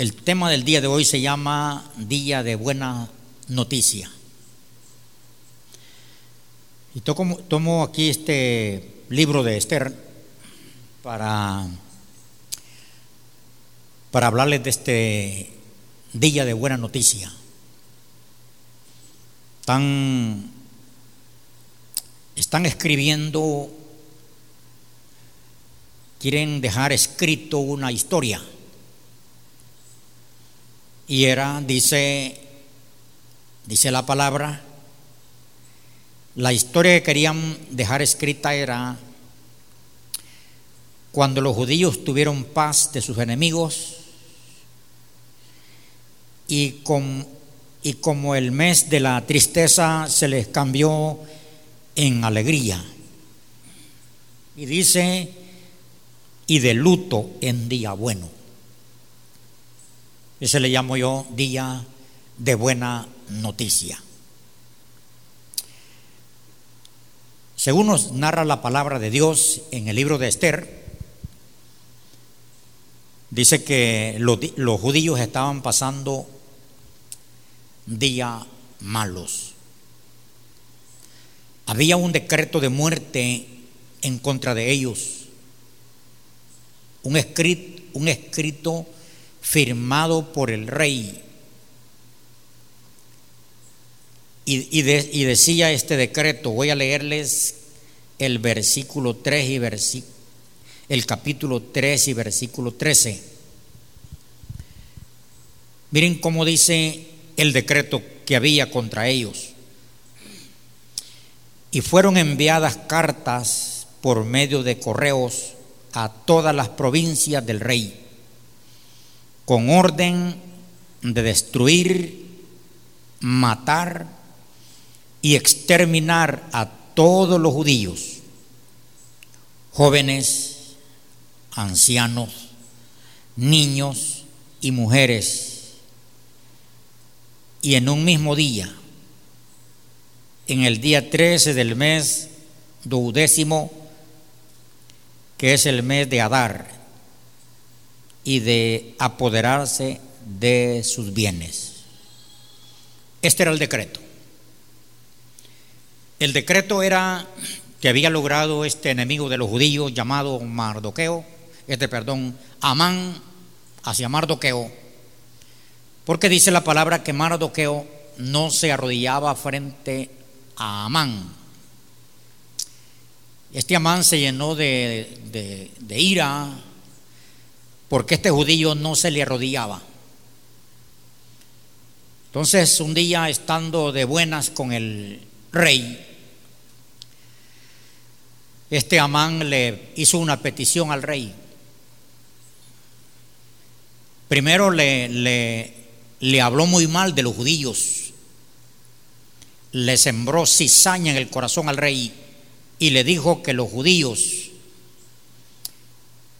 El tema del día de hoy se llama Día de Buena Noticia. Y tomo aquí este libro de Esther para hablarles de este Día de Buena Noticia, están escribiendo, quieren dejar escrito una historia. Y dice la palabra, la historia que querían dejar escrita era cuando los judíos tuvieron paz de sus enemigos y como el mes de la tristeza se les cambió en alegría. Y dice, y de luto en día bueno. Ese le llamo yo Día de Buena Noticia. Según nos narra la palabra de Dios en el libro de Esther, dice que los judíos estaban pasando días malos. Había un decreto de muerte en contra de ellos, un escrito firmado por el rey, y decía este decreto. Voy a leerles el versículo 3 y el capítulo 3 y versículo 13. Miren cómo dice el decreto que había contra ellos. Y fueron enviadas cartas por medio de correos a todas las provincias del rey, con orden de destruir, matar y exterminar a todos los judíos, jóvenes, ancianos, niños y mujeres, y en un mismo día, en el día 13 del mes duodécimo, que es el mes de Adar, y de apoderarse de sus bienes. Este era el decreto. El decreto era que había logrado este enemigo de los judíos llamado Amán, hacia Mardoqueo, porque dice la palabra que Mardoqueo no se arrodillaba frente a Amán. Este Amán se llenó de ira porque este judío no se le arrodillaba. Entonces, un día, estando de buenas con el rey, este Amán le hizo una petición al rey. Primero le habló muy mal de los judíos, le sembró cizaña en el corazón al rey y le dijo que los judíos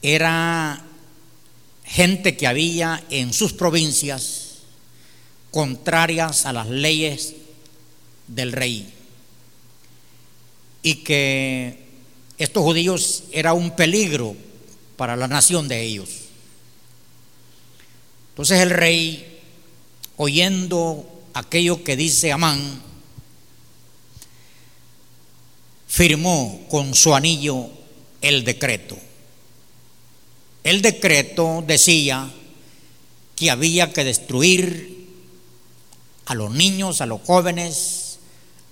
eran gente que había en sus provincias contrarias a las leyes del rey, y que estos judíos era un peligro para la nación de ellos. Entonces el rey, oyendo aquello que dice Amán, firmó con su anillo el decreto. El decreto decía que había que destruir a los niños, a los jóvenes,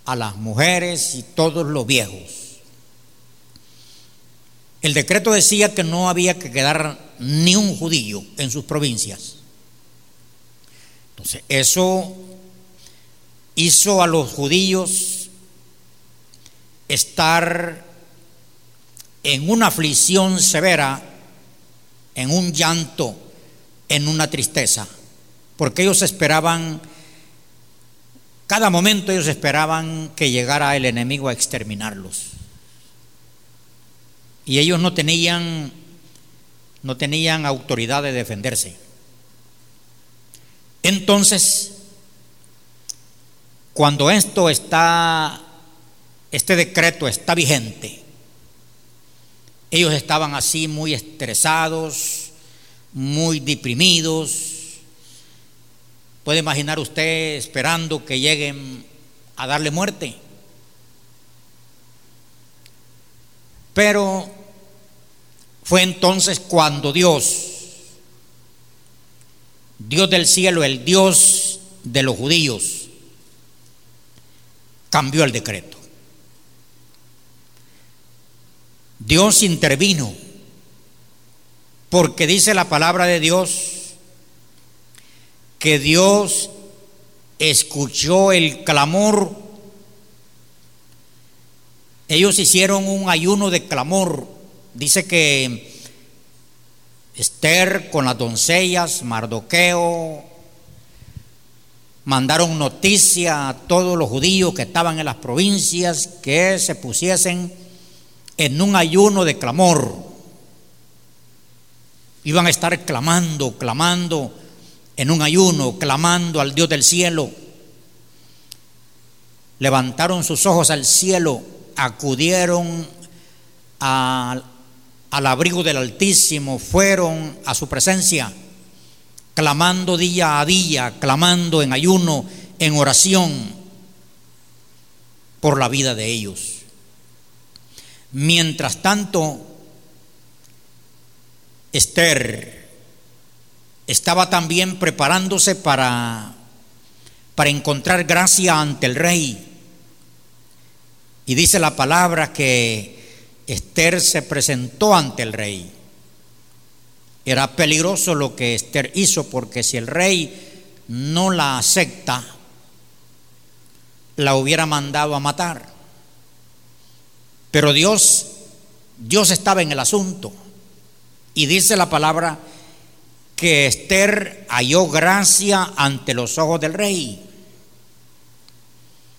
a las mujeres y todos los viejos. El decreto decía que no había que quedar ni un judío en sus provincias. Entonces, eso hizo a los judíos estar en una aflicción severa, en un llanto, en una tristeza, porque ellos esperaban, cada momento ellos esperaban que llegara el enemigo a exterminarlos. Y ellos no tenían autoridad de defenderse. Entonces, cuando este decreto está vigente, ellos estaban así muy estresados, muy deprimidos, ¿Puede imaginar usted esperando que lleguen a darle muerte? Pero fue entonces cuando Dios del cielo, el Dios de los judíos, cambió el decreto. Dios intervino, porque dice la palabra de Dios que Dios escuchó el clamor. Ellos hicieron un ayuno de clamor. Dice que Esther con las doncellas, Mardoqueo, mandaron noticia a todos los judíos que estaban en las provincias que se pusiesen en un ayuno de clamor. Iban a estar clamando en un ayuno, clamando al Dios del cielo. Levantaron sus ojos al cielo, acudieron al abrigo del Altísimo, fueron a su presencia, clamando día a día, clamando en ayuno, en oración por la vida de ellos. Mientras tanto, Esther estaba también preparándose para encontrar gracia ante el rey. Y dice la palabra que Esther se presentó ante el rey. Era peligroso lo que Esther hizo, porque si el rey no la acepta, la hubiera mandado a matar. Pero Dios estaba en el asunto. Y dice la palabra que Esther halló gracia ante los ojos del rey.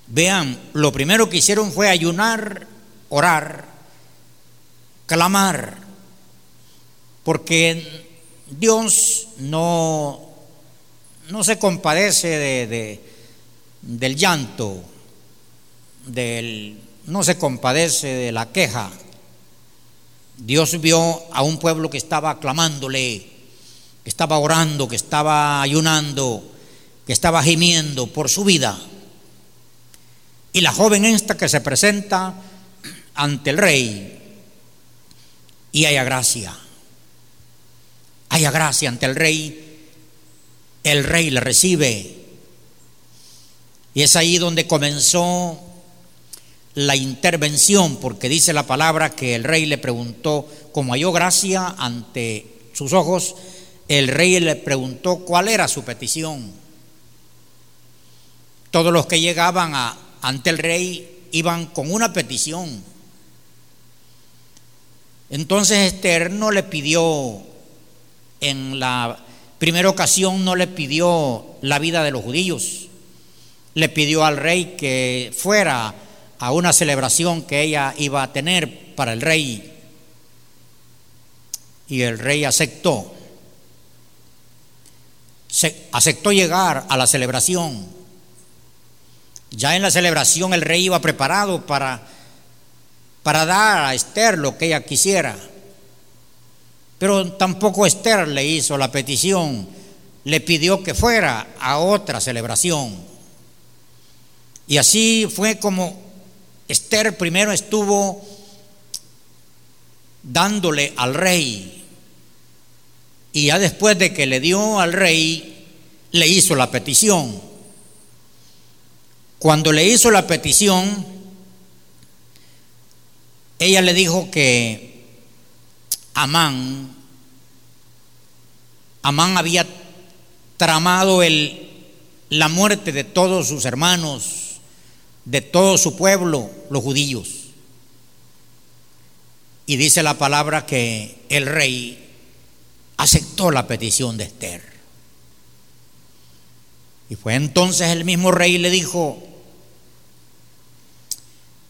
Vean, lo primero que hicieron fue ayunar, orar, clamar, porque Dios no se compadece del llanto, no se compadece de la queja. Dios vio a un pueblo que estaba clamándole, que estaba orando, que estaba ayunando, que estaba gimiendo por su vida. Y la joven esta que se presenta ante el rey y haya gracia ante el rey la recibe. Y es ahí donde comenzó la intervención, porque dice la palabra que el rey le preguntó, como halló gracia ante sus ojos, el rey le preguntó cuál era su petición. Todos los que llegaban ante el rey iban con una petición. Entonces Esther no le pidió, en la primera ocasión no le pidió la vida de los judíos, le pidió al rey que fuera a una celebración que ella iba a tener para el rey, y el rey aceptó llegar a la celebración. Ya en la celebración el rey iba preparado para dar a Esther lo que ella quisiera, pero tampoco Esther le hizo la petición, le pidió que fuera a otra celebración. Y así fue como Esther primero estuvo dándole al rey, y ya después de que le dio al rey, le hizo la petición. Cuando le hizo la petición, ella le dijo que Amán había tramado la muerte de todos sus hermanos, de todo su pueblo, los judíos. Y dice la palabra que el rey aceptó la petición de Esther. Y fue entonces el mismo rey le dijo: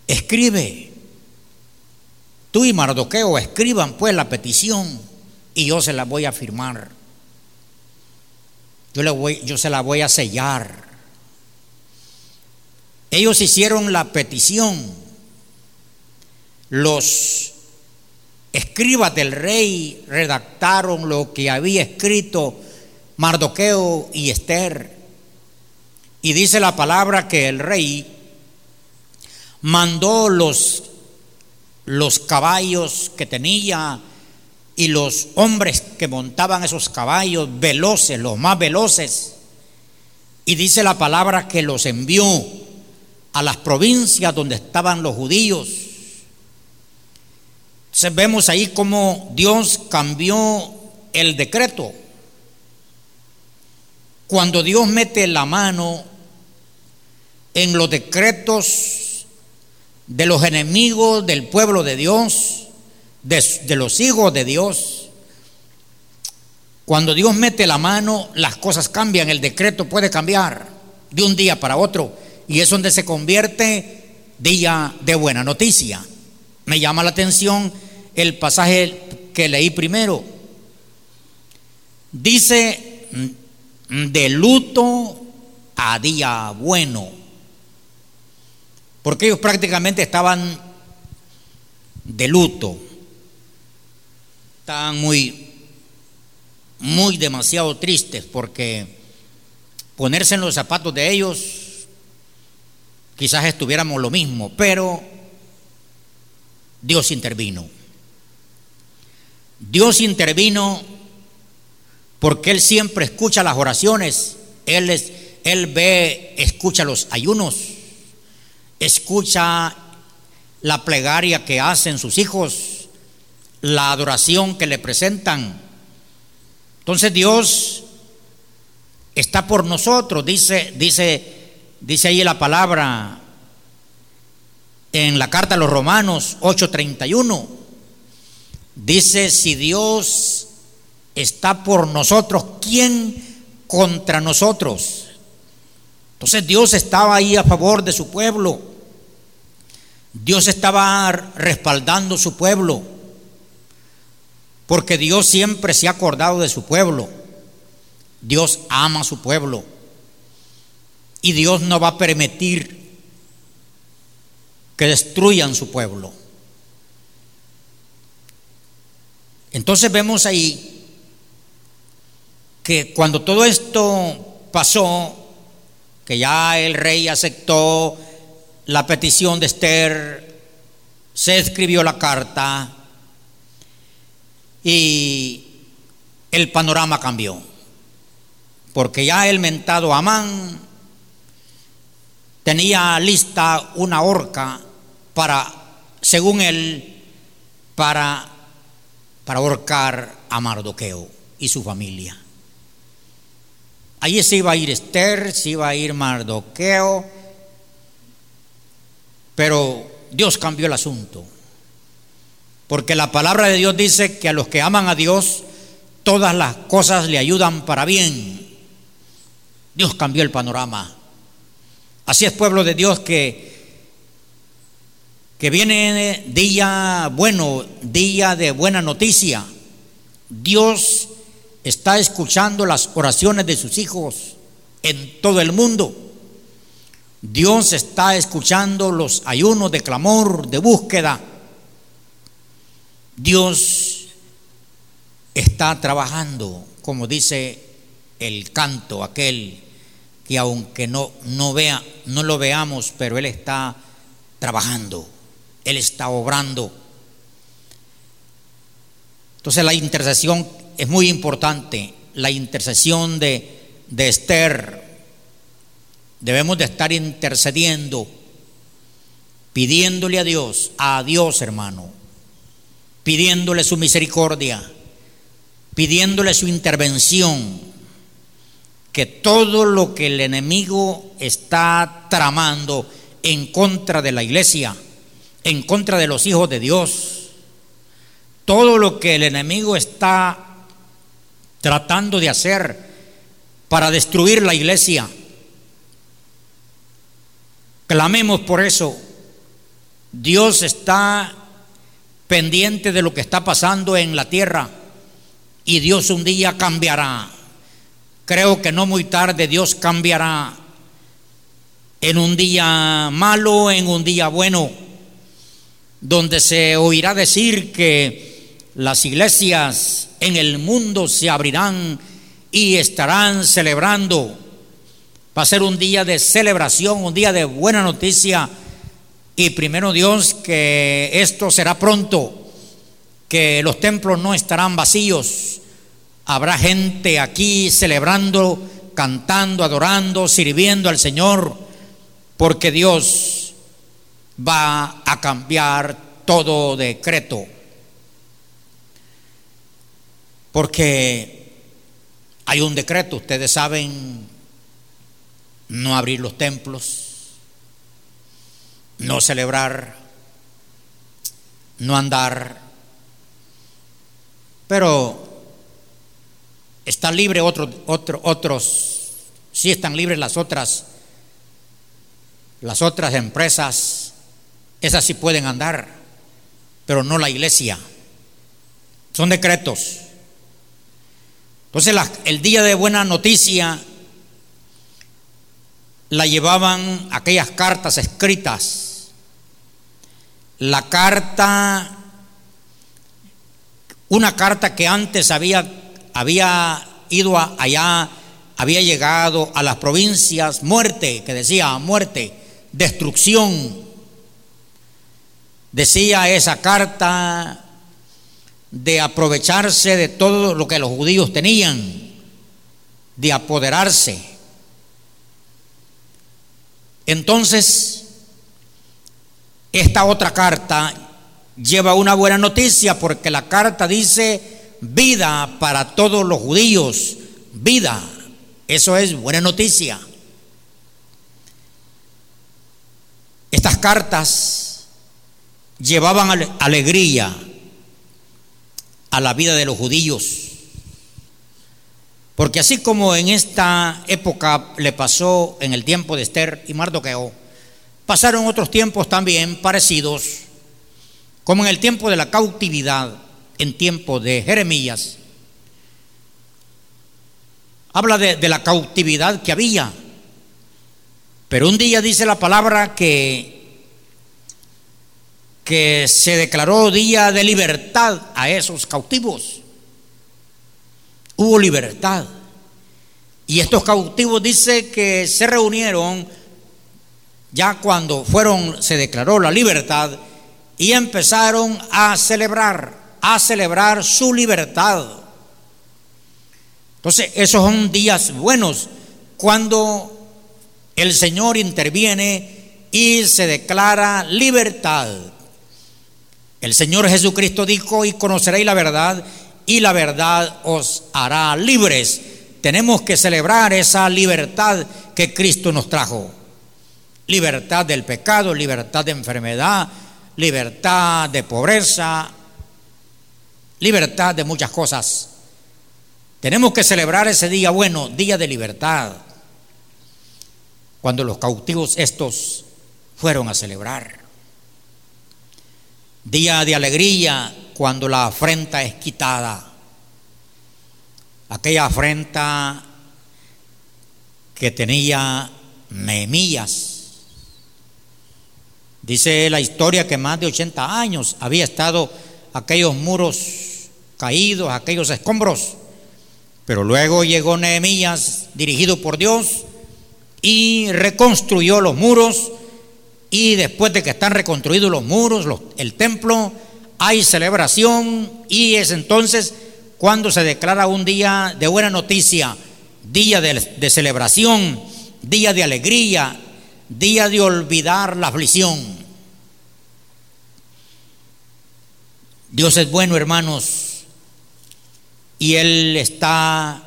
escribe, tú y Mardoqueo escriban pues la petición, y yo se la voy a firmar, yo se la voy a sellar. Ellos hicieron la petición. Los escribas del rey redactaron lo que había escrito Mardoqueo y Esther, Y dice la palabra que el rey mandó los caballos que tenía y los hombres que montaban esos caballos veloces, los más veloces. Y dice la palabra que los envió a las provincias donde estaban los judíos. Entonces vemos ahí cómo Dios cambió el decreto. Cuando Dios mete la mano en los decretos de los enemigos del pueblo de Dios, de los hijos de Dios, cuando Dios mete la mano, las cosas cambian, el decreto puede cambiar de un día para otro, y es donde se convierte día de buena noticia. Me llama la atención el pasaje que leí primero. Dice: de luto a día bueno, porque ellos prácticamente estaban de luto, estaban muy demasiado tristes, porque ponerse en los zapatos de ellos, quizás estuviéramos lo mismo, pero Dios intervino. Dios intervino porque Él siempre escucha las oraciones. Él ve, escucha los ayunos, escucha la plegaria que hacen sus hijos, la adoración que le presentan. Entonces Dios está por nosotros, dice ahí la palabra en la carta a los Romanos 8:31. Dice: si Dios está por nosotros, ¿quién contra nosotros? Entonces Dios estaba ahí a favor de su pueblo. Dios estaba respaldando su pueblo, porque Dios siempre se ha acordado de su pueblo. Dios ama a su pueblo, y Dios no va a permitir que destruyan su pueblo. Entonces vemos ahí que cuando todo esto pasó, que ya el rey aceptó la petición de Esther, se escribió la carta y el panorama cambió, porque ya el mentado Amán tenía lista una horca para, según él, para ahorcar a Mardoqueo y su familia. Allí se iba a ir Esther, se iba a ir Mardoqueo, pero Dios cambió el asunto, porque la palabra de Dios dice que a los que aman a Dios, todas las cosas le ayudan para bien. Dios cambió el panorama. Así es, pueblo de Dios, que viene día bueno, día de buena noticia. Dios está escuchando las oraciones de sus hijos en todo el mundo. Dios está escuchando los ayunos de clamor, de búsqueda. Dios está trabajando, como dice el canto aquel, que aunque no lo veamos, pero Él está trabajando, Él está obrando. Entonces la intercesión es muy importante, la intercesión de Esther. Debemos de estar intercediendo, pidiéndole a Dios hermano, pidiéndole su misericordia, pidiéndole su intervención, que todo lo que el enemigo está tramando en contra de la iglesia, en contra de los hijos de Dios, todo lo que el enemigo está tratando de hacer para destruir la iglesia, clamemos por eso. Dios está pendiente de lo que está pasando en la tierra, y Dios un día cambiará. Creo que no muy tarde Dios cambiará, en un día malo, en un día bueno, donde se oirá decir que las iglesias en el mundo se abrirán y estarán celebrando Va a ser un día de celebración, un día de buena noticia, y primero Dios que esto será pronto, que los templos no estarán vacíos. Habrá gente aquí celebrando, cantando, adorando, sirviendo al Señor, porque Dios va a cambiar todo decreto. Porque hay un decreto, ustedes saben, no abrir los templos, no celebrar, no andar, pero está libre otros, sí están libres las otras empresas, esas sí pueden andar, pero no la iglesia. Son decretos. Entonces el día de buena noticia la llevaban aquellas cartas escritas. La carta, una carta que antes había ido allá, había llegado a las provincias, muerte, que decía muerte, destrucción. Decía esa carta de aprovecharse de todo lo que los judíos tenían, de apoderarse. Entonces, esta otra carta lleva una buena noticia, porque la carta dice: vida para todos los judíos, vida. Eso es buena noticia. Estas cartas llevaban alegría a la vida de los judíos, porque así como en esta época le pasó en el tiempo de Esther y Mardoqueo, pasaron otros tiempos también parecidos, como en el tiempo de la cautividad, en tiempo de Jeremías. Habla de la cautividad que había, pero un día dice la palabra que se declaró día de libertad a esos cautivos. Hubo libertad, y estos cautivos dice que se reunieron ya cuando se declaró la libertad, y empezaron a celebrar su libertad. Entonces, esos son días buenos, cuando el Señor interviene y se declara libertad. El Señor Jesucristo dijo: y conoceréis la verdad, y la verdad os hará libres. Tenemos que celebrar esa libertad que Cristo nos trajo. Libertad del pecado, libertad de enfermedad, libertad de pobreza, libertad de muchas cosas. Tenemos que celebrar ese día bueno, día de libertad, cuando los cautivos estos fueron a celebrar. Día de alegría, cuando la afrenta es quitada. Aquella afrenta que tenía Nehemías. Dice la historia que más de 80 años había estado aquellos muros caídos, aquellos escombros, pero luego llegó Nehemías, dirigido por Dios, y reconstruyó los muros, y después de que están reconstruidos los muros, el templo, hay celebración, y es entonces cuando se declara un día de buena noticia, día de celebración, día de alegría, día de olvidar la aflicción. Dios es bueno, hermanos, y Él está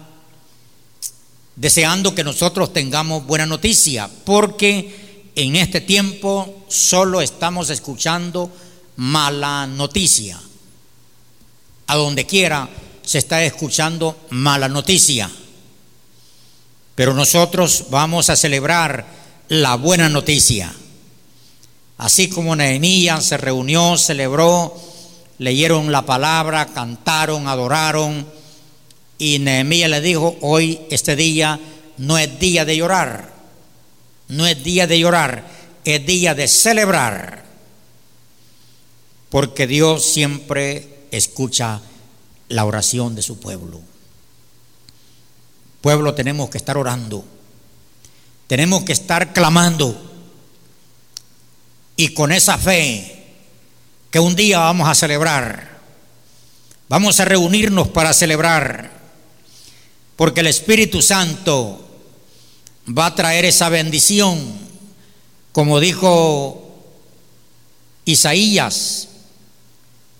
deseando que nosotros tengamos buena noticia, porque en este tiempo solo estamos escuchando mala noticia. A donde quiera se está escuchando mala noticia, pero nosotros vamos a celebrar la buena noticia. Así como Nehemías se reunió, celebró, leyeron la palabra, cantaron, adoraron, y Nehemías le dijo: hoy, este día no es día de llorar, no es día de llorar, es día de celebrar, porque Dios siempre escucha la oración de su pueblo. Pueblo, tenemos que estar orando, Tenemos que estar clamando, y con esa fe que un día vamos a celebrar, vamos a reunirnos para celebrar, porque el Espíritu Santo va a traer esa bendición, como dijo Isaías.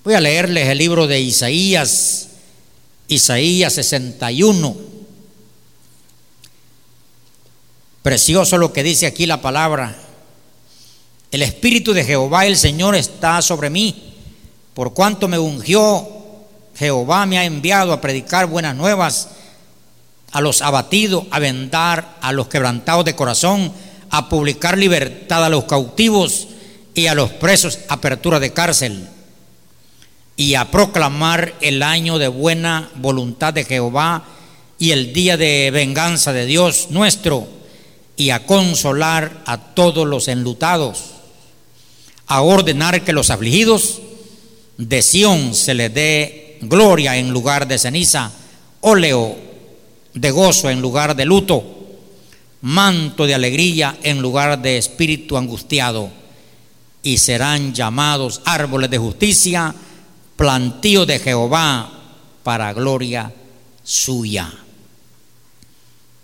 Voy a leerles el libro de Isaías, Isaías 61. Precioso lo que dice aquí la palabra. El Espíritu de Jehová, el Señor, está sobre mí, por cuanto me ungió. Jehová me ha enviado a predicar buenas nuevas a los abatidos, a vendar a los quebrantados de corazón, a publicar libertad a los cautivos y a los presos apertura de cárcel, y a proclamar el año de buena voluntad de Jehová y el día de venganza de Dios nuestro, y a consolar a todos los enlutados, a ordenar que los afligidos de Sión se les dé gloria en lugar de ceniza, óleo de gozo en lugar de luto, manto de alegría en lugar de espíritu angustiado, y serán llamados árboles de justicia, plantío de Jehová para gloria suya.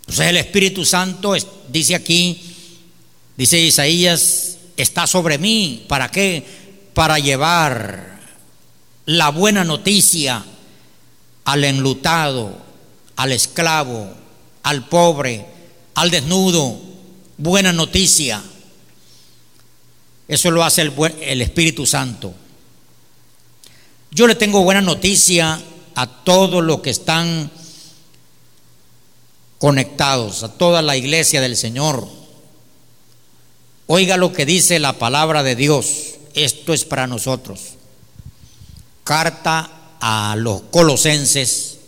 Entonces el Espíritu Santo dice aquí, dice Isaías, está sobre mí. ¿Para qué? Para llevar la buena noticia al enlutado, al esclavo, al pobre, al desnudo. Buena noticia. Eso lo hace el Espíritu Santo. Yo le tengo buena noticia a todos los que están conectados, a toda la iglesia del Señor. Oiga lo que dice la palabra de Dios. Esto es para nosotros. Carta a los Colosenses,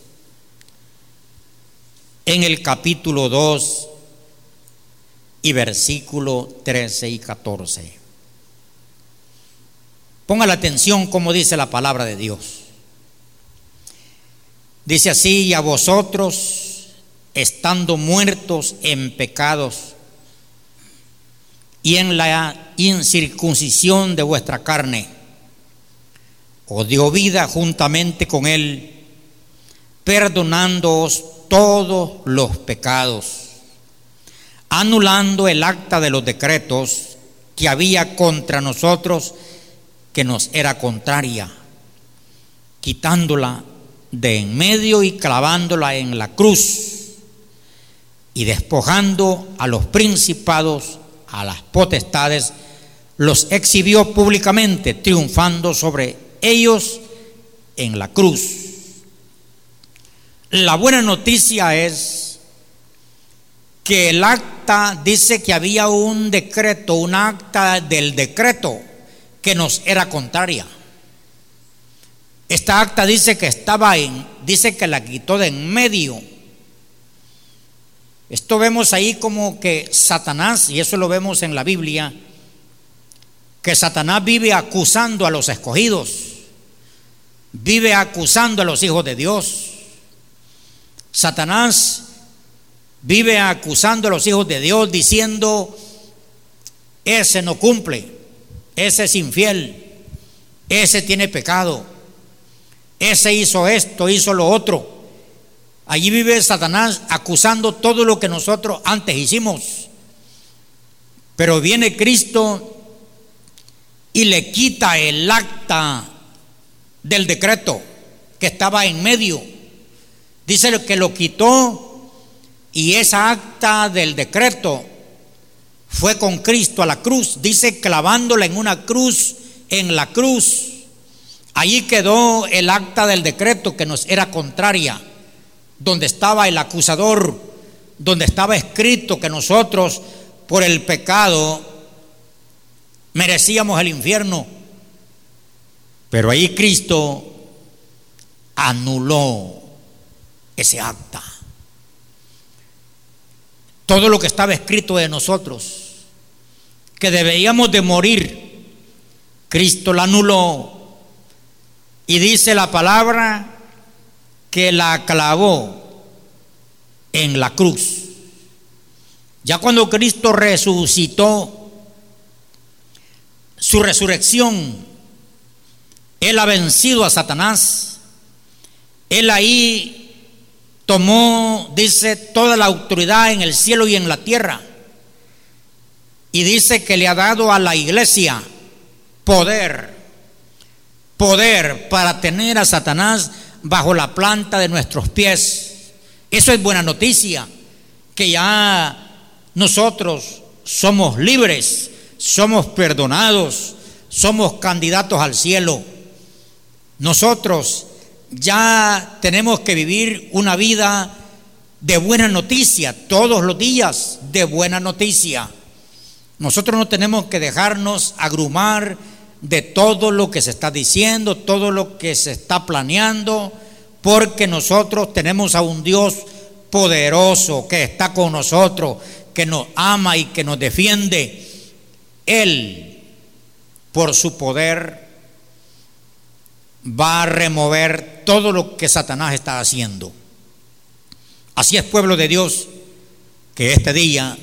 en el capítulo 2 y versículo 13 y 14. Ponga la atención como dice la palabra de Dios. Dice así: y a vosotros, estando muertos en pecados y en la incircuncisión de vuestra carne, os dio vida juntamente con él, perdonándoos todos los pecados, anulando el acta de los decretos que había contra nosotros, que nos era contraria, quitándola de en medio y clavándola en la cruz, y despojando a los principados, a las potestades, los exhibió públicamente, triunfando sobre ellos en la cruz. La buena noticia es que el acta, dice que había un decreto, un acta del decreto que nos era contraria. Esta acta dice que estaba en, dice que la quitó de en medio. Esto vemos ahí como que Satanás, y eso lo vemos en la Biblia, que Satanás vive acusando a los escogidos, vive acusando a los hijos de Dios. Satanás vive acusando a los hijos de Dios, diciendo: ese no cumple, ese es infiel, ese tiene pecado, ese hizo esto, hizo lo otro. Allí vive Satanás acusando todo lo que nosotros antes hicimos. Pero viene Cristo y le quita el acta del decreto que estaba en medio. Dice que lo quitó, y esa acta del decreto fue con Cristo a la cruz. Dice clavándola en una cruz, en la cruz. Allí quedó el acta del decreto que nos era contraria, donde estaba el acusador, donde estaba escrito que nosotros por el pecado merecíamos el infierno. Pero ahí Cristo anuló ese acta. Todo lo que estaba escrito de nosotros, que deberíamos de morir, Cristo la anuló. Y dice la palabra que la clavó en la cruz. Ya cuando Cristo resucitó, su resurrección, Él ha vencido a Satanás. Él ahí tomó, dice, toda la autoridad en el cielo y en la tierra. Y dice que le ha dado a la iglesia poder para tener a Satanás bajo la planta de nuestros pies. Eso es buena noticia, que ya nosotros somos libres, somos perdonados, somos candidatos al cielo. Nosotros ya tenemos que vivir una vida de buena noticia, todos los días de buena noticia. Nosotros no tenemos que dejarnos agrumar de todo lo que se está diciendo, todo lo que se está planeando, porque nosotros tenemos a un Dios poderoso que está con nosotros, que nos ama y que nos defiende. Él, por su poder, va a remover todo lo que Satanás está haciendo. Así es, pueblo de Dios, que este día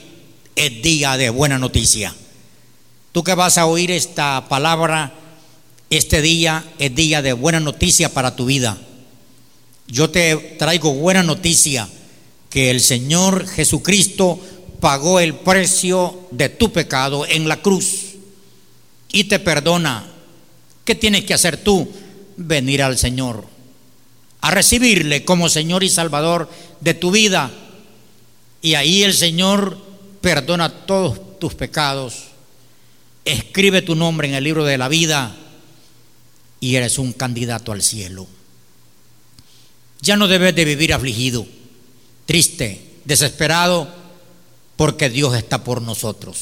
es día de buena noticia. Tú que vas a oír esta palabra, este día es día de buena noticia para tu vida. Yo te traigo buena noticia, que el Señor Jesucristo pagó el precio de tu pecado en la cruz y te perdona. ¿Qué tienes que hacer tú? Venir al Señor, a recibirle como Señor y Salvador de tu vida, y ahí el Señor perdona todos tus pecados, escribe tu nombre en el libro de la vida y eres un candidato al cielo. Ya no debes de vivir afligido, triste, desesperado, porque Dios está por nosotros.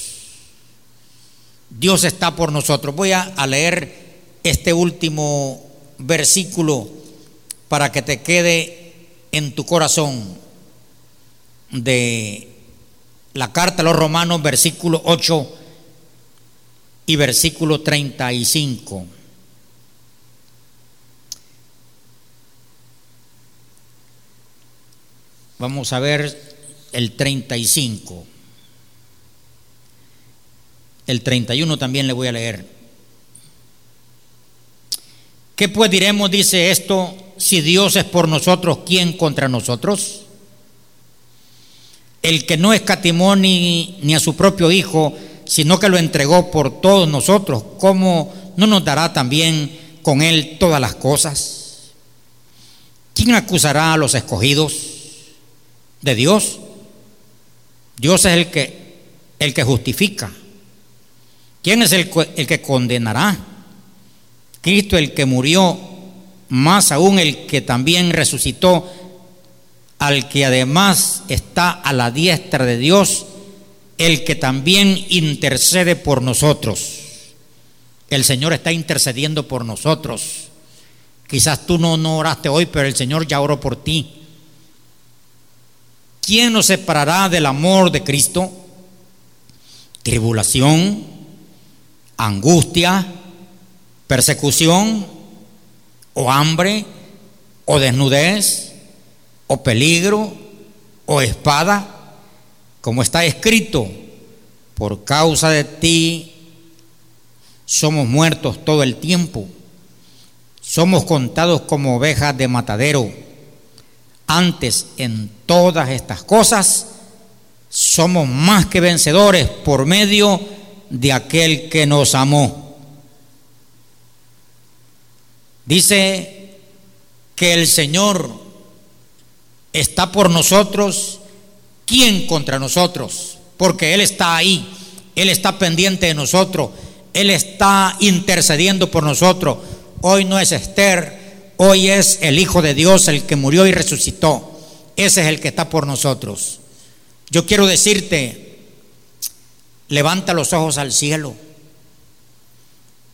Dios está por nosotros. Voy a leer este último versículo para que te quede en tu corazón, de la carta a los Romanos, versículo 8 y versículo 35. Vamos a ver el 35. El 31 también le voy a leer. ¿Qué pues diremos, dice esto, si Dios es por nosotros, ¿quién contra nosotros? El que no escatimó ni a su propio Hijo, sino que lo entregó por todos nosotros, ¿cómo no nos dará también con Él todas las cosas? ¿Quién acusará a los escogidos de Dios? Dios es el que justifica. ¿Quién es el que condenará? Cristo, el que murió, más aún el que también resucitó, al que además está a la diestra de Dios, el que también intercede por nosotros. El Señor está intercediendo por nosotros. Quizás tú no oraste hoy, pero el Señor ya oró por ti. ¿Quién nos separará del amor de Cristo? Tribulación, angustia, persecución, o hambre, o desnudez, o peligro, o espada, como está escrito, por causa de ti somos muertos todo el tiempo, somos contados como ovejas de matadero. Antes, en todas estas cosas somos más que vencedores por medio de aquel que nos amó. Dice que el Señor está por nosotros, ¿quién contra nosotros? Porque Él está ahí, Él está pendiente de nosotros, Él está intercediendo por nosotros. Hoy no es Esther, hoy es el Hijo de Dios, el que murió y resucitó. Ese es el que está por nosotros. Yo quiero decirte, levanta los ojos al cielo,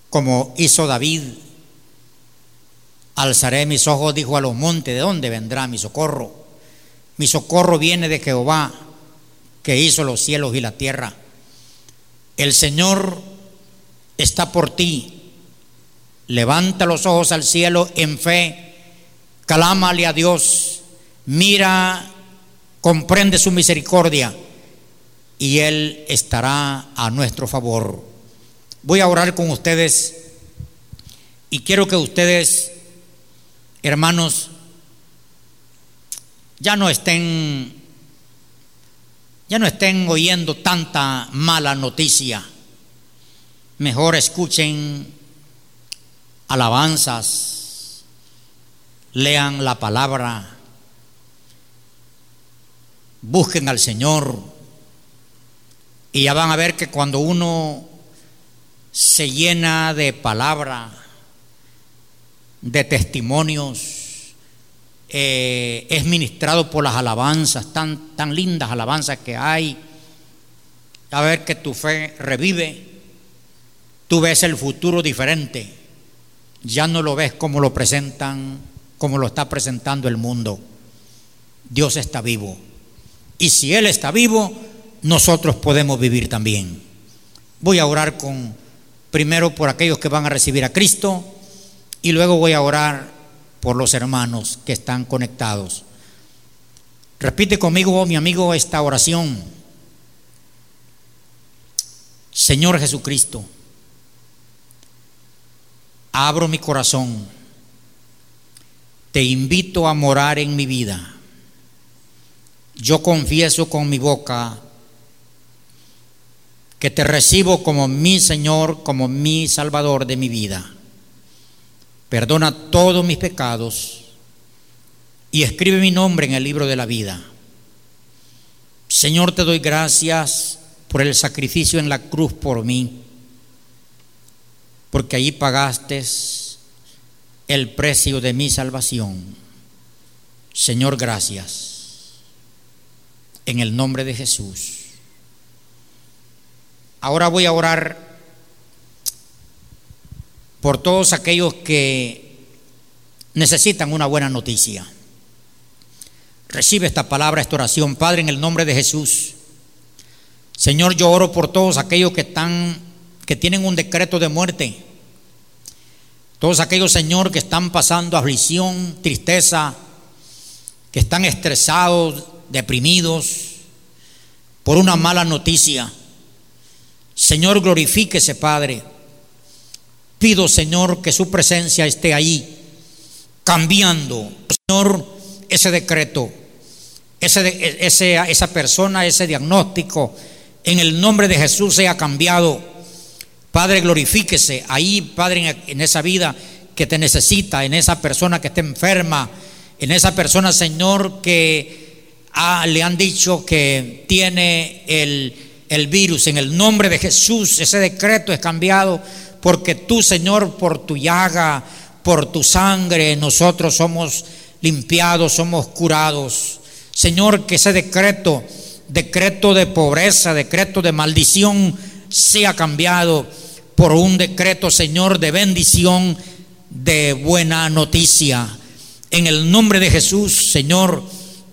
como hizo David. Alzaré mis ojos, dijo, a los montes, ¿de dónde vendrá mi socorro? Mi socorro viene de Jehová, que hizo los cielos y la tierra. El Señor está por ti. Levanta los ojos al cielo en fe, clámale a Dios, mira, comprende su misericordia y Él estará a nuestro favor. Voy a orar con ustedes y quiero que ustedes, hermanos, ya no estén oyendo tanta mala noticia. Mejor escuchen alabanzas, lean la palabra, busquen al Señor, y ya van a ver que cuando uno se llena de palabra, de testimonios, es ministrado por las alabanzas, tan lindas alabanzas que hay, a ver que tu fe revive, tú ves el futuro diferente, ya no lo ves como lo presentan, como lo está presentando el mundo. Dios está vivo. Y si Él está vivo, nosotros podemos vivir también. Voy a orar primero por aquellos que van a recibir a Cristo, y luego voy a orar por los hermanos que están conectados. Repite conmigo, mi amigo, esta oración. Señor Jesucristo, abro mi corazón, te invito a morar en mi vida. Yo confieso con mi boca que te recibo como mi Señor, como mi Salvador de mi vida. Perdona todos mis pecados y escribe mi nombre en el libro de la vida. Señor, te doy gracias por el sacrificio en la cruz por mí, porque allí pagaste el precio de mi salvación. Señor, gracias. En el nombre de Jesús. Ahora voy a orar por todos aquellos que necesitan una buena noticia. Recibe esta palabra, esta oración. Padre, en el nombre de Jesús, Señor, yo oro por todos aquellos que tienen un decreto de muerte. Todos aquellos, Señor, que están pasando aflicción, tristeza, que están estresados, deprimidos por una mala noticia. Señor, glorifíquese, Padre. Pido, Señor, que su presencia esté ahí, cambiando, Señor, ese decreto, esa persona, ese diagnóstico, en el nombre de Jesús sea cambiado. Padre, glorifíquese ahí, Padre, en esa vida que te necesita, en esa persona que está enferma, en esa persona, Señor, que le han dicho que tiene el virus. En el nombre de Jesús, ese decreto es cambiado, porque tú, Señor, por tu llaga, por tu sangre, nosotros somos limpiados, somos curados. Señor, que ese decreto de pobreza, decreto de maldición, sea cambiado por un decreto, Señor, de bendición, de buena noticia. En el nombre de Jesús, Señor,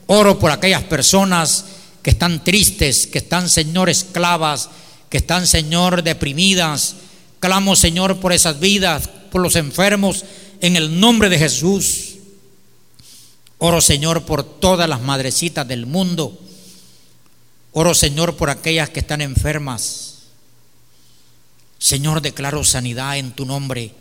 oro por aquellas personas que están tristes, que están, Señor, esclavas, que están, Señor, deprimidas. Clamo, Señor, por esas vidas, por los enfermos, en el nombre de Jesús. Oro, Señor, por todas las madrecitas del mundo. Oro, Señor, por aquellas que están enfermas. Señor, declaro sanidad en tu nombre.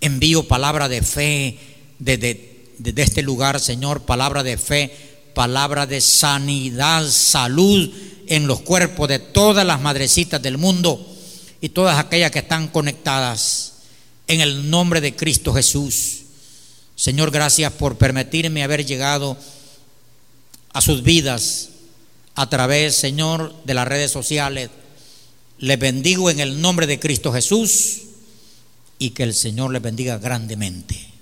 Envío palabra de fe desde este lugar, Señor, palabra de fe, palabra de sanidad, salud en los cuerpos de todas las madrecitas del mundo y todas aquellas que están conectadas, en el nombre de Cristo Jesús. Señor, gracias por permitirme haber llegado a sus vidas a través, Señor, de las redes sociales. Les bendigo en el nombre de Cristo Jesús y que el Señor les bendiga grandemente.